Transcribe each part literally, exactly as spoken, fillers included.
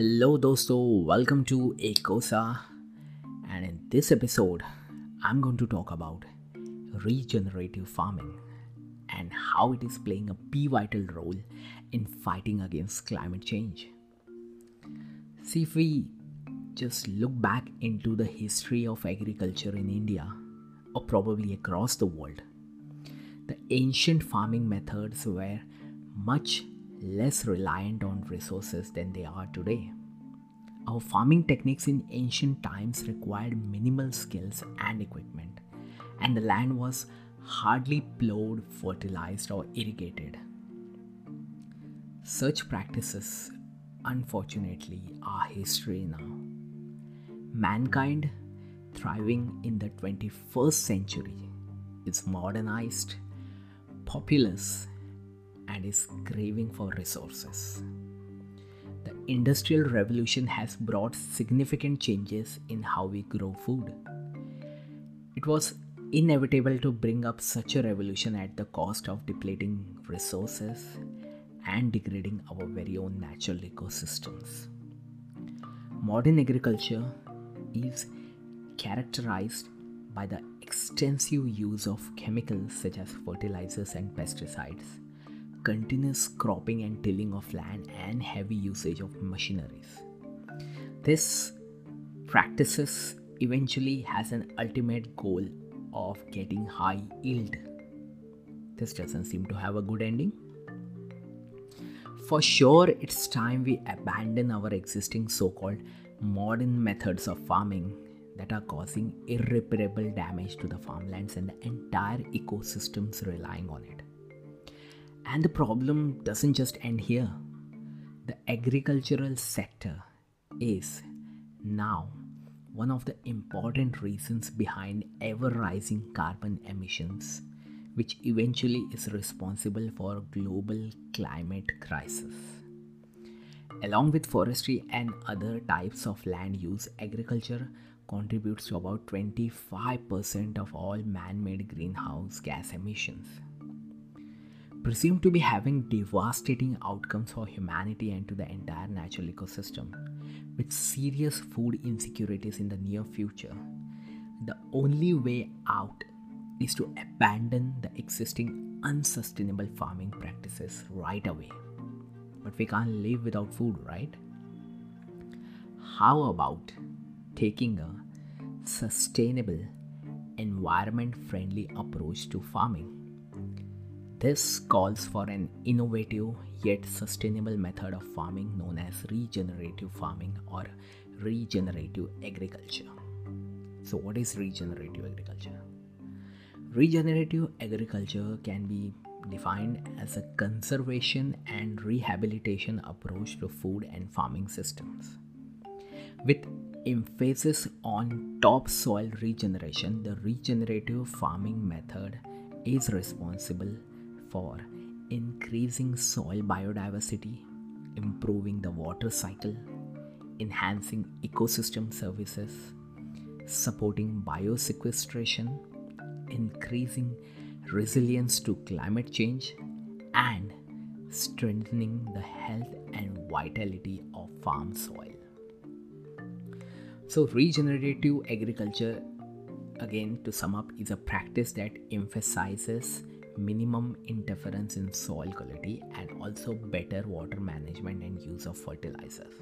Hello dosto, welcome to ECOSA, and in this episode I'm going to talk about regenerative farming and how it is playing a pivotal role in fighting against climate change. See, if we just look back into the history of agriculture in India or probably across the world, the ancient farming methods were much less reliant on resources than they are today. Our farming techniques in ancient times required minimal skills and equipment, and the land was hardly plowed, fertilized, or irrigated. Such practices, unfortunately, are history now. Mankind, thriving in the twenty-first century, is modernized, populous, and is craving for resources. The Industrial Revolution has brought significant changes in how we grow food. It was inevitable to bring up such a revolution at the cost of depleting resources and degrading our very own natural ecosystems. Modern agriculture is characterized by the extensive use of chemicals such as fertilizers and pesticides, continuous cropping and tilling of land, and heavy usage of machineries. This practices eventually has an ultimate goal of getting high yield. This doesn't seem to have a good ending. For sure, it's time we abandon our existing so-called modern methods of farming that are causing irreparable damage to the farmlands and the entire ecosystems relying on it. And the problem doesn't just end here. The agricultural sector is now one of the important reasons behind ever-rising carbon emissions, which eventually is responsible for global climate crisis. Along with forestry and other types of land use, agriculture contributes to about twenty-five percent of all man-made greenhouse gas emissions. Presumed to be having devastating outcomes for humanity and to the entire natural ecosystem, with serious food insecurities in the near future, the only way out is to abandon the existing unsustainable farming practices right away. But we can't live without food, right? How about taking a sustainable, environment-friendly approach to farming? This calls for an innovative yet sustainable method of farming known as regenerative farming or regenerative agriculture. So what is regenerative agriculture? Regenerative agriculture can be defined as a conservation and rehabilitation approach to food and farming systems. With emphasis on topsoil regeneration, the regenerative farming method is responsible for increasing soil biodiversity, improving the water cycle, enhancing ecosystem services, supporting biosequestration, increasing resilience to climate change, and strengthening the health and vitality of farm soil. So, regenerative agriculture, again to sum up, is a practice that emphasizes minimum interference in soil quality and also better water management and use of fertilizers.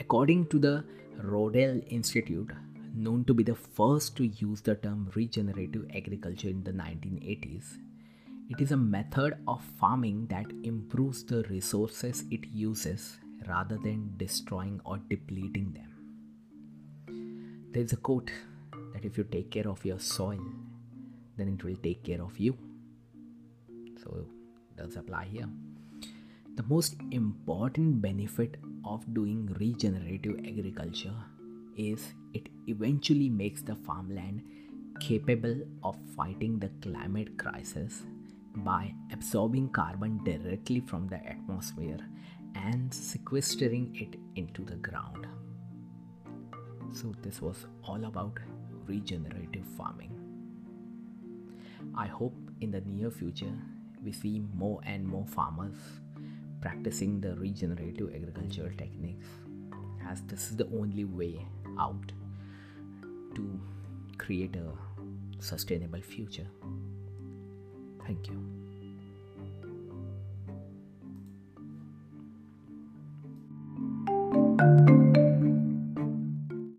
According to the Rodale Institute, known to be the first to use the term regenerative agriculture in the nineteen eighties, it is a method of farming that improves the resources it uses rather than destroying or depleting them. There is a quote that if you take care of your soil, then it will take care of you. So it does apply here. The most important benefit of doing regenerative agriculture is it eventually makes the farmland capable of fighting the climate crisis by absorbing carbon directly from the atmosphere and sequestering it into the ground. So this was all about regenerative farming. I hope in the near future we see more and more farmers practicing the regenerative agricultural techniques, as this is the only way out to create a sustainable future. Thank you.